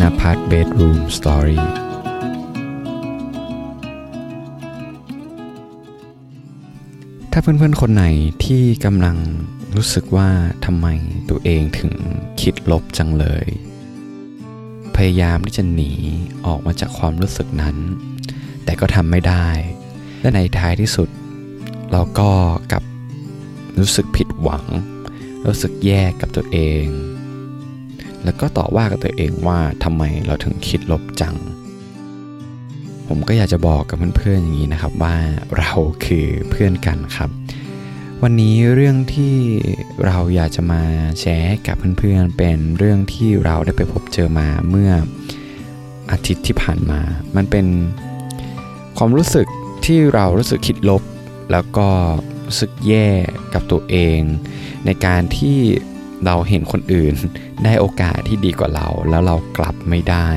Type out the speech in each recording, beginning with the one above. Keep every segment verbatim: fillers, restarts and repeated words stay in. ณภัทร Bedroom Storyถ้าเพื่อนๆคนไหนที่กำลังรู้สึกว่าทำไมตัวเองถึงคิดลบจังเลยพยายามที่จะหนีออกมาจากความรู้สึกนั้นแต่ก็ทำไม่ได้และในท้ายที่สุดเราก็กลับรู้สึกผิดหวังรู้สึกแย่กับตัวเองแล้วก็ต่อว่ากับตัวเองว่าทำไมเราถึงคิดลบจังผมก็อยากจะบอกกับเพื่อนๆอย่างนี้นะครับว่าเราคือเพื่อนกันครับวันนี้เรื่องที่เราอยากจะมาแชร์กับเพื่อนๆเป็นเรื่องที่เราได้ไปพบเจอมาเมื่ออาทิตย์ที่ผ่านมามันเป็นความรู้สึกที่เรารู้สึกคิดลบแล้วก็รู้สึกแย่กับตัวเองในการที่เราเห็นคนอื่นได้โอกาสที่ดีกว่าเราแล้วเรากลับไม่ได้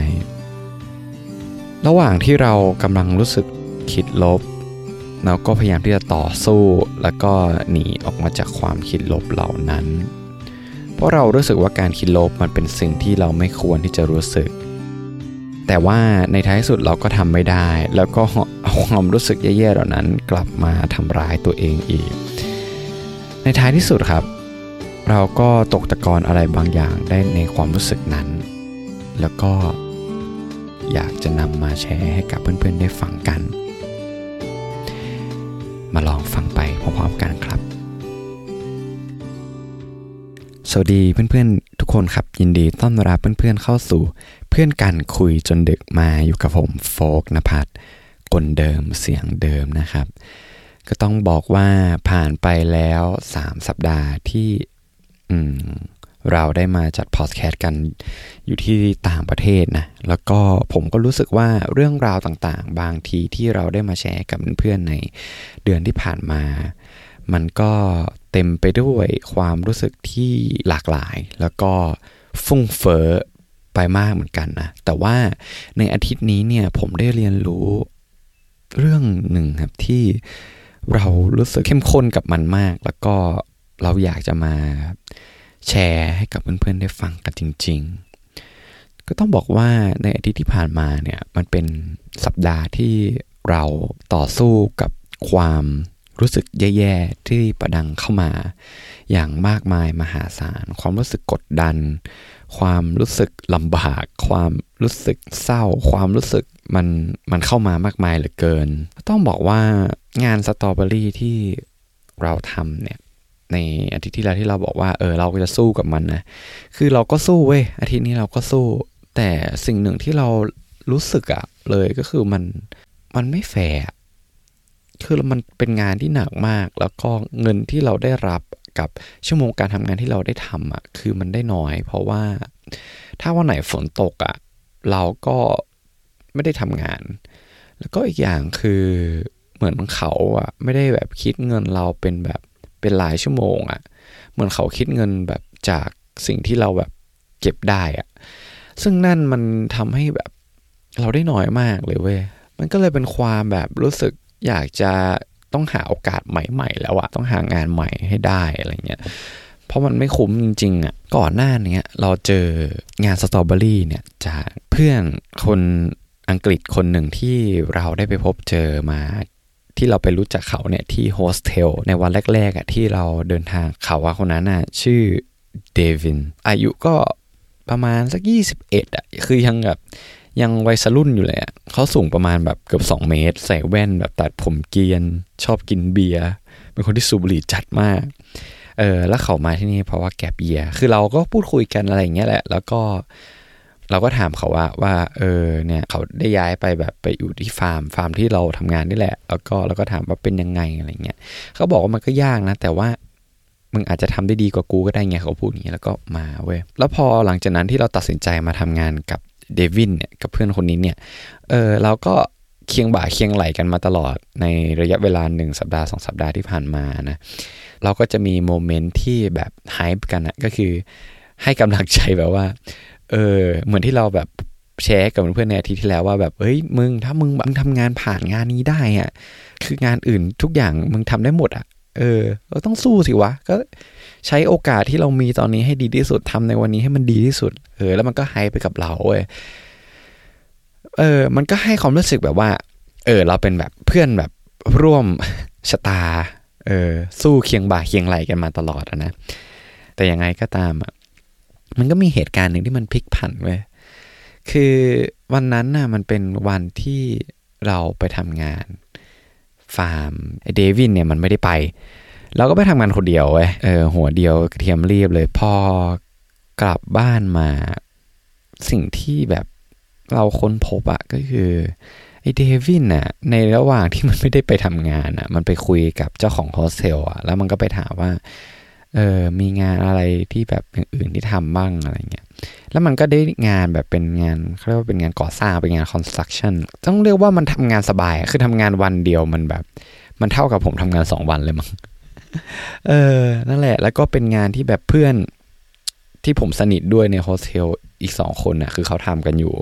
ระหว่างที่เรากำลังรู้สึกคิดลบเราก็พยายามที่จะต่อสู้แล้วก็หนีออกมาจากความคิดลบเหล่านั้นเพราะเรารู้สึกว่าการคิดลบมันเป็นสิ่งที่เราไม่ควรที่จะรู้สึกแต่ว่าในท้ายสุดเราก็ทำไม่ได้แล้วก็เอาความรู้สึกแย่ๆเหล่านั้นกลับมาทำร้ายตัวเองอีกในท้ายที่สุดครับเราก็ตกตะกอนอะไรบางอย่างได้ในความรู้สึกนั้นแล้วก็อยากจะนำมาแชร์ให้กับเพื่อนๆได้ฟังกันมาลองฟังไปพร้อมๆกันครับสวัสดีเพื่อนๆทุกคนครับยินดีต้อนรับเพื่อนๆเข้าสู่เพื่อนกันคุยจนดึกมาอยู่กับผมโฟกณภัทรคนเดิมเสียงเดิมนะครับก็ต้องบอกว่าผ่านไปแล้วสามสัปดาห์ที่อืมเราได้มาจัดพอดแคสต์กันอยู่ที่ต่างประเทศนะแล้วก็ผมก็รู้สึกว่าเรื่องราวต่างๆบางทีที่เราได้มาแชร์กับเพื่อนในเดือนที่ผ่านมามันก็เต็มไปด้วยความรู้สึกที่หลากหลายแล้วก็ฟุ้งเฟ้อไปมากเหมือนกันนะแต่ว่าในอาทิตย์นี้เนี่ยผมได้เรียนรู้เรื่องหนึ่งครับที่เรารู้สึกเข้มข้นกับมันมากแล้วก็เราอยากจะมาแชร์ให้กับเพื่อนๆได้ฟังกันจริงๆก็ต้องบอกว่าในอาทิตย์ที่ผ่านมาเนี่ยมันเป็นสัปดาห์ที่เราต่อสู้กับความรู้สึกแย่ๆที่ประดังเข้ามาอย่างมากมายมหาศาลความรู้สึกกดดันความรู้สึกลำบากความรู้สึกเศร้าความรู้สึกมันมันเข้ามามากมายเหลือเกินต้องบอกว่างานสตรอเบอรี่ที่เราทำเนี่ยในอาทิตย์ที่แล้วที่เราบอกว่าเออเราก็จะสู้กับมันนะคือเราก็สู้เว้ยอาทิตย์นี้เราก็สู้แต่สิ่งหนึ่งที่เรารู้สึกอะเลยก็คือมันมันไม่แฟร์คือมันเป็นงานที่หนักมากแล้วก็เงินที่เราได้รับกับชั่วโมงการทำงานที่เราได้ทำอะคือมันได้น้อยเพราะว่าถ้าวันไหนฝนตกอะเราก็ไม่ได้ทำงานแล้วก็อีกอย่างคือเหมือนเขาอะไม่ได้แบบคิดเงินเราเป็นแบบเป็นหลายชั่วโมงอะเหมือนเขาคิดเงินแบบจากสิ่งที่เราแบบเก็บได้อะซึ่งนั่นมันทำให้แบบเราได้น้อยมากเลยเว้ยมันก็เลยเป็นความแบบรู้สึกอยากจะต้องหาโอกาสใหม่ๆแล้วอะต้องหางานใหม่ให้ได้อะไรเงี้ยเพราะมันไม่คุ้มจริงๆอะก่อนหน้านี้เราเจองานสตรอเบอรี่เนี่ยจากเพื่อนคนอังกฤษคนหนึ่งที่เราได้ไปพบเจอมาที่เราไปรู้จักเขาเนี่ยที่โฮสเทลในวันแรกๆอ่ะที่เราเดินทางเขาว่าคนนั้นน่ะชื่อเดวินอายุก็ประมาณสักยี่สิบเอ็ดอ่ะคือยังแบบยังวัยรุ่นอยู่เลยอ่ะเขาสูงประมาณแบบเกือบสองเมตรใส่แว่นแบบตัดผมเกรียนชอบกินเบียร์เป็นคนที่สูบบุหรี่จัดมากเออแล้วเขามาที่นี่เพราะว่าแกปเยียร์คือเราก็พูดคุยกันอะไรอย่างเงี้ยแหละแล้วก็เราก็ถามเขาว่าว่าเออเนี่ยเขาได้ย้ายไปแบบไปอยู่ที่ฟาร์มฟาร์มที่เราทำงานนี่แหละแล้วก็เราก็ถามว่าเป็นยังไงอะไรเงี้ยเขาบอกว่ามันก็ยากนะแต่ว่ามึงอาจจะทำได้ดีกว่ากูก็ได้ไงเขาพูดอย่างนี้แล้วก็มาเว้ยแล้วพอหลังจากนั้นที่เราตัดสินใจมาทำงานกับเดวินเนี่ยกับเพื่อนคนนี้เนี่ยเออเราก็เคียงบ่าเคียงไหลกันมาตลอดในระยะเวลาหนึ่งสัปดาห์สองสัปดาห์ที่ผ่านมานะเราก็จะมีโมเมนต์ที่แบบไฮป์กันนะก็คือให้กำลังใจแบบว่าเออเหมือนที่เราแบบแชร์กับเพื่อนๆในอาทิตย์ที่แล้วว่าแบบเฮ้ยมึงถ้ามึงแบบทำงานผ่านงานนี้ได้อ่ะคืองานอื่นทุกอย่างมึงทำได้หมดอ่ะ เออเราต้องสู้สิวะก็ใช้โอกาสที่เรามีตอนนี้ให้ดีที่สุดทำในวันนี้ให้มันดีที่สุดเออแล้วมันก็ให้ไปกับเราเว้ยเออมันก็ให้ความรู้สึกแบบว่าเออเราเป็นแบบเพื่อนแบบร่วมชะตาเออสู้เคียงบ่าเคียงไหลกันมาตลอดอ่ะนะแต่ยังไงก็ตามอ่ะมันก็มีเหตุการณ์หนึ่งที่มันพลิกผันเว้ยคือวันนั้นน่ะมันเป็นวันที่เราไปทำงานฟาร์มเดวินเนี่ยมันไม่ได้ไปเราก็ไปทำงานคนเดียวเว้ยเออหัวเดียวเทียมรีบเลยพอกลับบ้านมาสิ่งที่แบบเราค้นพบอ่ะก็คือไอ้เดวินน่ะในระหว่างที่มันไม่ได้ไปทำงานอ่ะมันไปคุยกับเจ้าของโฮสเทลอ่ะแล้วมันก็ไปถามว่าเออมีงานอะไรที่แบบอย่างอื่นที่ทำบ้างอะไรเงี้ยแล้วมันก็ได้งานแบบเป็นงานเค้าเรียกว่าเป็นงานก่อสร้างเป็นงานคอนสตรัคชั่นต้องเรียกว่ามันทำงานสบายคือทำงานวันเดียวมันแบบมันเท่ากับผมทำงานสองวันเลยมั้งเออนั่นแหละแล้วก็เป็นงานที่แบบเพื่อนที่ผมสนิทด้วยในโฮสเทลอีกสองคนน่ะคือเขาทำกันอยู่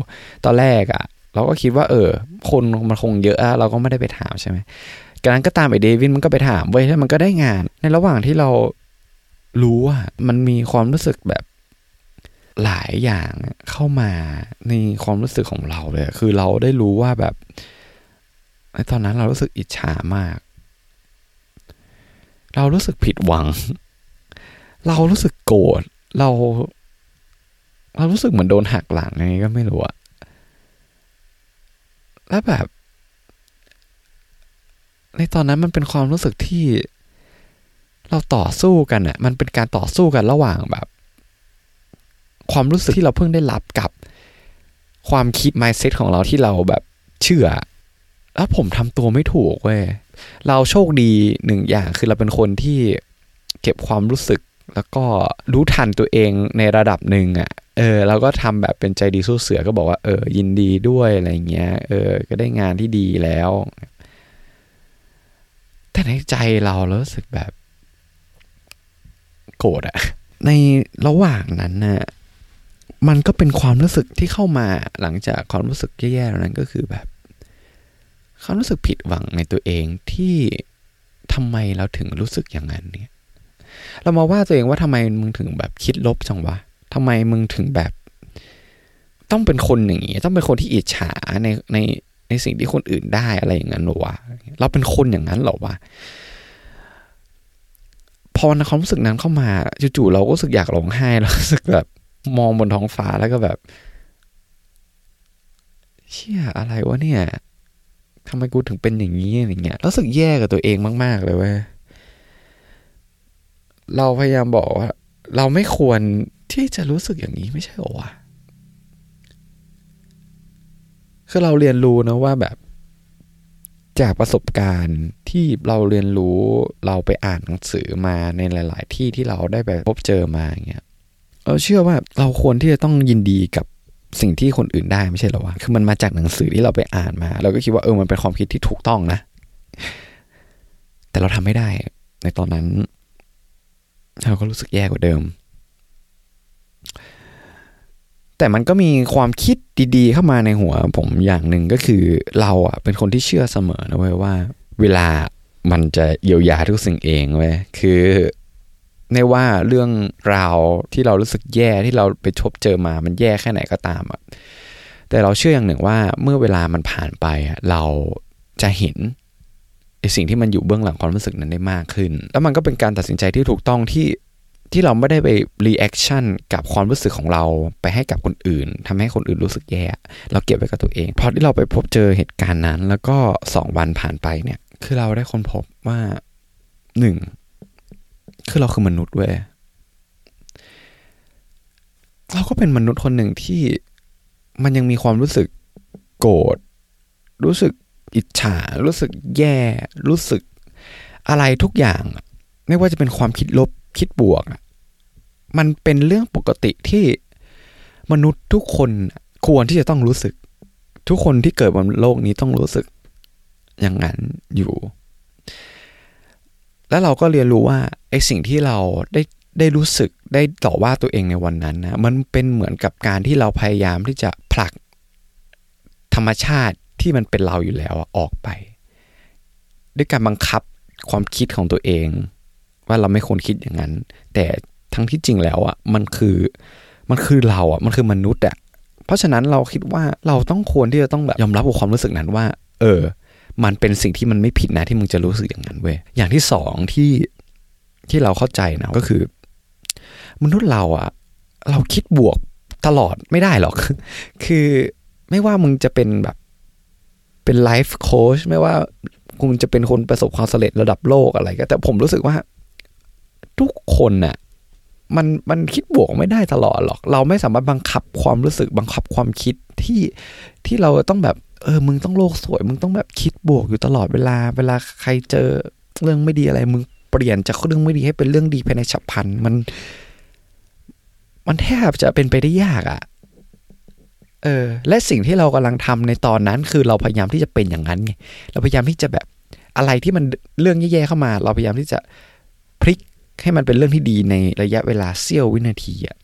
ตอนแรกอ่ะเราก็คิดว่าเออคนมันคงเยอะอะเราก็ไม่ได้ไปถามใช่ไหมกระนั้นก็ตามไอ้เดวิดมันก็ไปถามเว้ยแล้วมันก็ได้งานในระหว่างที่เรารู้ว่ามันมีความรู้สึกแบบหลายอย่างเข้ามาในความรู้สึกของเราเลยคือเราได้รู้ว่าแบบตอนนั้นเรารู้สึกอิจฉามากเรารู้สึกผิดหวังเรารู้สึกโกรธเราเรารู้สึกเหมือนโดนหักหลังยังไงก็ไม่รู้อะแล้วแบบในตอนนั้นมันเป็นความรู้สึกที่เราต่อสู้กันอ่ะมันเป็นการต่อสู้กันระหว่างแบบความรู้สึกที่เราเพิ่งได้รับกับความคิด mindset ของเราที่เราแบบเชื่อแล้วผมทำตัวไม่ถูกเว้ยเราโชคดีหนึ่งอย่างคือเราเป็นคนที่เก็บความรู้สึกแล้วก็รู้ทันตัวเองในระดับหนึ่งอ่ะเออเราก็ทำแบบเป็นใจดีสู้เสือก็บอกว่าเออยินดีด้วยอะไรเงี้ยเออก็ได้งานที่ดีแล้วแต่ในใจเราเรารู้สึกแบบโกรธอะในระหว่างนั้นน่ะมันก็เป็นความรู้สึกที่เข้ามาหลังจากความรู้สึกแย่ๆเหล่านั้นก็คือแบบความรู้สึกผิดหวังในตัวเองที่ทำไมเราถึงรู้สึกอย่างนั้นเนี่ยเรามาว่าตัวเองว่าทำไมมึงถึงแบบคิดลบจังวะทำไมมึงถึงแบบต้องเป็นคนอย่างนี้ต้องเป็นคนที่อิจฉาในในในสิ่งที่คนอื่นได้อะไรอย่างนั้นหรอวะเราเป็นคนอย่างนั้นหรอวะพอความรู้สึกนั้นเข้ามาจู่ๆเราก็รู้สึกอยากร้องไห้เรารู้สึกแบบมองบนท้องฟ้าแล้วก็แบบเชี่ยอะไรวะเนี่ยทำไมกูถึงเป็นอย่างนี้อะไรเงี้ยรู้สึกแย่กับตัวเองมากๆเลยเว้ยเราพยายามบอกว่าเราไม่ควรที่จะรู้สึกอย่างนี้ไม่ใช่หรอวะคือเราเรียนรู้นะว่าแบบจากประสบการณ์ที่เราเรียนรู้เราไปอ่านหนังสือมาในหลายๆที่ที่เราได้ไปพบเจอมาอย่างเงี้ยเราเชื่อว่าเราควรที่จะต้องยินดีกับสิ่งที่คนอื่นได้ไม่ใช่หรอวะคือมันมาจากหนังสือที่เราไปอ่านมาเราก็คิดว่าเออมันเป็นความคิดที่ถูกต้องนะแต่เราทำไม่ได้ในตอนนั้นเราก็รู้สึกแย่กว่าเดิมแต่มันก็มีความคิดดีๆเข้ามาในหัวผมอย่างหนึ่งก็คือเราอ่ะเป็นคนที่เชื่อเสมอนะเว้ยว่าเวลามันจะเยียวยาทุกสิ่งเองเว้ยคือในว่าเรื่องราวที่เรารู้สึกแย่ที่เราไปพบเจอมามันแย่แค่ไหนก็ตามอ่ะแต่เราเชื่ออย่างหนึ่งว่าเมื่อเวลามันผ่านไปอ่ะเราจะเห็นไอ้สิ่งที่มันอยู่เบื้องหลังความรู้สึกนั้นได้มากขึ้นแล้วมันก็เป็นการตัดสินใจที่ถูกต้องที่ที่เราไม่ได้ไปรีแอคชั่นกับความรู้สึกของเราไปให้กับคนอื่นทำให้คนอื่นรู้สึกแย่เราเก็บไว้กับตัวเองพอที่เราไปพบเจอเหตุการณ์นั้นแล้วก็สองวันผ่านไปเนี่ยคือเราได้ค้นพบว่าหนึ่งคือเราคือมนุษย์เว้ยเราก็เป็นมนุษย์คนหนึ่งที่มันยังมีความรู้สึกโกรธรู้สึกอิจฉารู้สึกแย่รู้สึกอะไรทุกอย่างไม่ว่าจะเป็นความคิดลบคิดบวกมันเป็นเรื่องปกติที่มนุษย์ทุกคนควรที่จะต้องรู้สึกทุกคนที่เกิดบนโลกนี้ต้องรู้สึกอย่างนั้นอยู่แล้วเราก็เรียนรู้ว่าไอ้สิ่งที่เราได้ได้รู้สึกได้ต่อว่าตัวเองในวันนั้นนะมันเป็นเหมือนกับการที่เราพยายามที่จะผลักธรรมชาติที่มันเป็นเราอยู่แล้วออกไปด้วยการบังคับ ความคิดของตัวเองว่าเราไม่ควรคิดอย่างนั้นแต่ทั้งที่จริงแล้วอ่ะมันคือมันคือเราอ่ะมันคือมนุษย์อ่ะเพราะฉะนั้นเราคิดว่าเราต้องควรที่จะต้องแบบยอมรับกับความรู้สึกนั้นว่าเออมันเป็นสิ่งที่มันไม่ผิดนะที่มึงจะรู้สึกอย่างนั้นเว้ยอย่างที่สองที่ที่เราเข้าใจนะก็คือมนุษย์เราอ่ะเราคิดบวกตลอดไม่ได้หรอกคือไม่ว่ามึงจะเป็นแบบเป็นไลฟ์โค้ชไม่ว่ามึงจะเป็นคนประสบความสำเร็จระดับโลกอะไรก็แต่ผมรู้สึกว่าทุกคนน่ะมันมันคิดบวกไม่ได้ตลอดหรอกเราไม่สามารถบังคับความรู้สึกบังคับความคิดที่ที่เราต้องแบบเออมึงต้องโลกสวยมึงต้องแบบคิดบวกอยู่ตลอดเวลาเวลาใครเจอเรื่องไม่ดีอะไรมึงเปลี่ยนจากเรื่องไม่ดีให้เป็นเรื่องดีภายในฉับพลันมันมันแทบจะเป็นไปได้ยากอ่ะเออและสิ่งที่เรากำลังทำในตอนนั้นคือเราพยายามที่จะเป็นอย่างนั้นไงเราพยายามที่จะแบบอะไรที่มันเรื่องแย่ๆเข้ามาเราพยายามที่จะพลิกให้มันเป็นเรื่องที่ดีในระยะเวลาเสี้ยววินาทีอ่ะ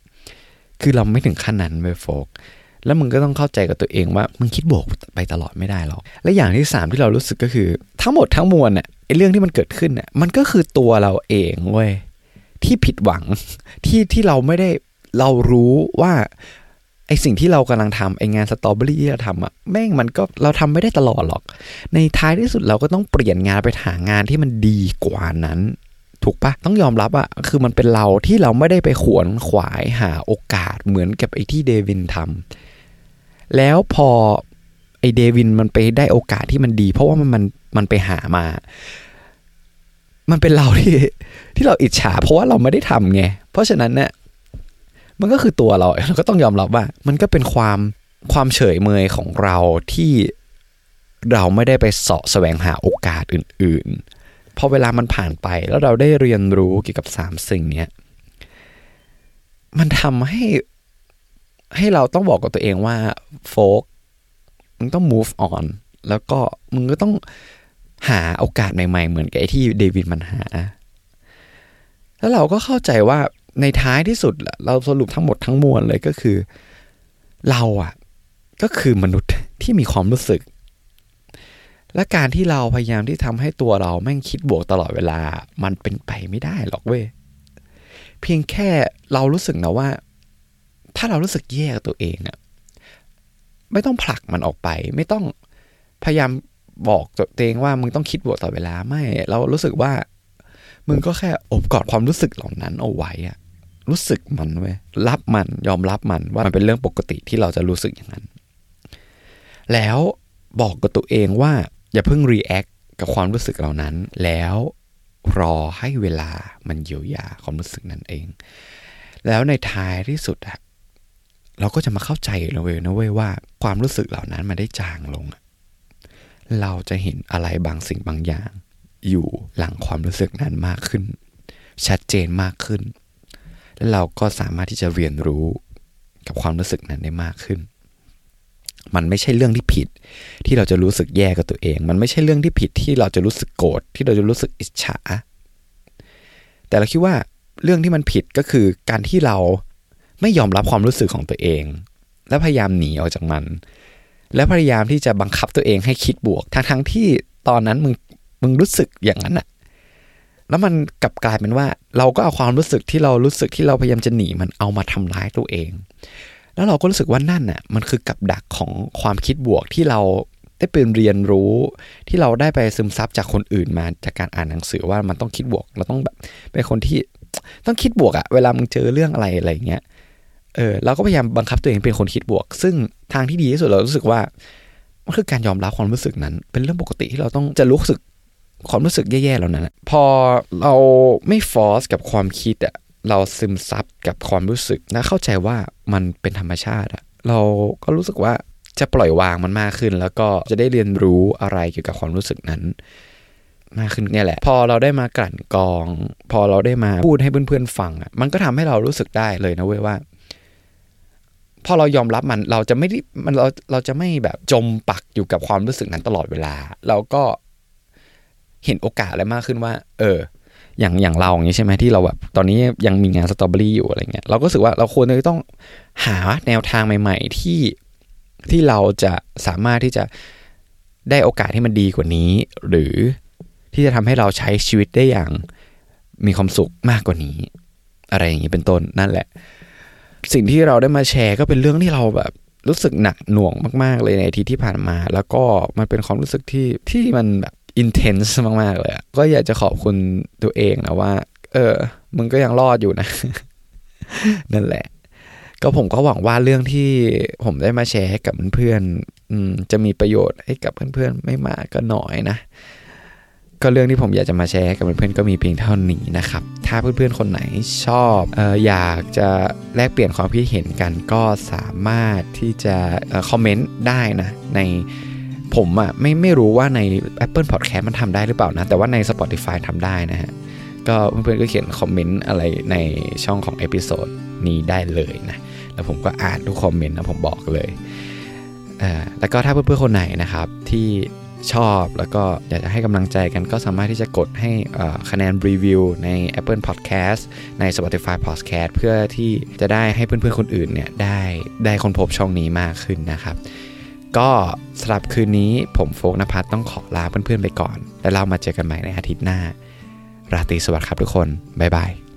คือเราไม่ถึงขั้นนั้นเว้ยโฟกแล้วมึงก็ต้องเข้าใจกับตัวเองว่ามึงคิดบวกไปตลอดไม่ได้หรอกและอย่างที่สามที่เรารู้สึกก็คือทั้งหมดทั้งมวลน่ะไอ้เรื่องที่มันเกิดขึ้นน่ะมันก็คือตัวเราเองเว้ยที่ผิดหวังที่ที่เราไม่ได้เรารู้ว่าไอสิ่งที่เรากำลังทำไองานสตรอเบอรี่ที่เราทำอะแม่งมันก็เราทำไม่ได้ตลอดหรอกในท้ายที่สุดเราก็ต้องเปลี่ยนงานไปหางานที่มันดีกว่านั้นถูกปะต้องยอมรับอะคือมันเป็นเราที่เราไม่ได้ไปขวนขวายหาโอกาสเหมือนกับไอที่เดวินทำแล้วพอไอเดวินมันไปได้โอกาสที่มันดีเพราะว่ามันมันมันไปหามามันเป็นเราที่ที่เราอิจฉาเพราะว่าเราไม่ได้ทำไงเพราะฉะนั้นเนี่ยมันก็คือตัวเราเราก็ต้องยอมรับว่ามันก็เป็นความความเฉยเมยของเราที่เราไม่ได้ไปเสาะแสวงหาโอกาสอื่นๆพอเวลามันผ่านไปแล้วเราได้เรียนรู้เกี่ยวกับสามสิ่งนี้มันทำให้ให้เราต้องบอกกับตัวเองว่าโฟกมึงต้อง move on แล้วก็มึงก็ต้องหาโอกาสใหม่ๆเหมือนกับไอ้ที่เดวิดมันหาแล้วเราก็เข้าใจว่าในท้ายที่สุดเราสรุปทั้งหมดทั้งมวลเลยก็คือเราอ่ะก็คือมนุษย์ที่มีความรู้สึกและการที่เราพยายามที่ทำให้ตัวเราแม่งคิดบวกตลอดเวลามันเป็นไปไม่ได้หรอกเว้ยเพียงแค่เรารู้สึกนะว่าถ้าเรารู้สึกแย่กับตัวเองอ่ะไม่ต้องผลักมันออกไปไม่ต้องพยายามบอกตัวเองว่ามึงต้องคิดบวกตลอดเวลาไม่เรารู้สึกว่ามึงก็แค่อบกอดความรู้สึกเหล่านั้นเอาไว้อะรู้สึกมันเว้ยรับมันยอมรับมันว่ามันเป็นเรื่องปกติที่เราจะรู้สึกอย่างนั้นแล้วบอกกับตัวเองว่าอย่าเพิ่งรีแอคกับความรู้สึกเหล่านั้นแล้วรอให้เวลามันเยียวยาความรู้สึกนั้นเองแล้วในท้ายที่สุดอะเราก็จะมาเข้าใจเราเองนะเว้ยว่าความรู้สึกเหล่านั้นมันได้จางลงเราจะเห็นอะไรบางสิ่งบางอย่างอยู่หลังความรู้สึกนั้นมากขึ้นชัดเจนมากขึ้นและเราก็สามารถที่จะเรียนรู้กับความรู้สึกนั้นได้มากขึ้นมันไม่ใช่เรื่องที่ผิดที่เราจะรู้สึกแย่กับตัวเองมันไม่ใช่เรื่องที่ผิดที่เราจะรู้สึกโกรธที่เราจะรู้สึกอิจฉาแต่เราคิดว่าเรื่องที่มันผิดก็คือการที่เราไม่ยอมรับความรู้สึกของตัวเองและพยายามหนีออกจากมันและพยายามที่จะบังคับตัวเองให้คิดบวกทั้งๆที่ตอนนั้นมึงมึงรู้สึกอย่างนั้นน่ะแล้วมันกลับกลายเป็นว่าเราก็เอาความรู้สึกที่เรารู้สึกที่เราพยายามจะหนีมันเอามาทำร้ายตัวเองแล้วเราก็รู้สึกว่านั่นน่ะมันคือกับดักของความคิดบวกที่เราได้ไปเรียนรู้ที่เราได้ไปซึมซับจากคนอื่นมาจากการอ่านหนังสือว่ามันต้องคิดบวกเราต้องแบบเป็นคนที่ต้องคิดบวกอะเวลามึงเจอเรื่องอะไรอะไรอย่างเงี้ยเออเราก็พยายามบังคับตัวเองเป็นคนคิดบวกซึ่งทางที่ดีที่สุดเรารู้สึกว่ามันคือการยอมรับความรู้สึกนั้นเป็นเรื่องปกติที่เราต้องจะรู้สึกความรู้สึกแย่ๆเหล่านั้นพอเราไม่ฟอร์สกับความคิดอ่ะเราซึมซับกับความรู้สึกและเข้าใจว่ามันเป็นธรรมชาติอ่ะเราก็รู้สึกว่าจะปล่อยวางมันมากขึ้นแล้วก็จะได้เรียนรู้อะไรเกี่ยวกับความรู้สึกนั้นมากขึ้นเนี่ยแหละพอเราได้มากลั่นกรองพอเราได้มาพูดให้เพื่อนๆฟังอ่ะมันก็ทำให้เรารู้สึกได้เลยนะเว้ยว่าพอเรายอมรับมันเราจะไม่มันเราเราจะไม่แบบจมปักอยู่กับความรู้สึกนั้นตลอดเวลาเราก็เห็นโอกาสอะไรมากขึ้นว่าเอออย่างอย่างเราอย่างนี้ใช่ไหมที่เราแบบตอนนี้ยังมีงานสตรอเบอรี่อยู่อะไรเงี้ยเราก็รู้สึกว่าเราควรจะต้องหาแนวทางใหม่ๆที่ที่เราจะสามารถที่จะได้โอกาสที่มันดีกว่านี้หรือ ที่จะทำให้เราใช้ชีวิตได้อย่างมีความสุขมากกว่านี้อะไรอย่างนี้เป็นต้นนั่นแหละสิ่งที่เราได้มาแชร์ก็เป็นเรื่องที่เราแบบรู้สึกหนักหน่วงมากๆเลยในอาทิตย์ที่ผ่านมาแล้วก็มันเป็นความรู้สึกที่ที่มันแบบอินเทนส์มากๆเลยก็อยากจะขอบคุณตัวเองนะว่าเออมึงก็ยังรอดอยู่นะ นั่นแหละก็ผมก็หวังว่าเรื่องที่ผมได้มาแชร์ให้กับเพื่อนๆจะมีประโยชน์ให้กับเพื่อนๆไม่มากก็น้อยนะก็เรื่องที่ผมอยากจะมาแชร์ให้กับเพื่อนๆก็มีเพียงเท่านี้นะครับถ้าเพื่อนๆคนไหนชอบเอ่ออยากจะแลกเปลี่ยนความคิดเห็นกันก็สามารถที่จะคอมเมนต์ได้นะในผมอ่ะไม่ไม่รู้ว่าใน Apple Podcast มันทำได้หรือเปล่านะแต่ว่าใน Spotify ทำได้นะฮะก็เพื่อนๆก็เขียนคอมเมนต์อะไรในช่องของเอพิโซดนี้ได้เลยนะแล้วผมก็อ่านทุกคอมเมนต์นะผมบอกเลยเอ่อแล้วก็ถ้าเพื่อนๆคนไหนนะครับที่ชอบแล้วก็อยากจะให้กำลังใจกันก็สามารถที่จะกดให้คะแนนรีวิวใน Apple Podcast ใน Spotify Podcast เพื่อที่จะได้ให้เพื่อนๆคนอื่นเนี่ยได้ได้ค้นพบช่องนี้มากขึ้นนะครับก็สำหรับคืนนี้ผมโฟกนภัสต้องขอลาเพื่อนๆไปก่อนแล้วเรามาเจอกันใหม่ในอาทิตย์หน้าราตรีสวัสดิ์ครับทุกคนบ๊ายบาย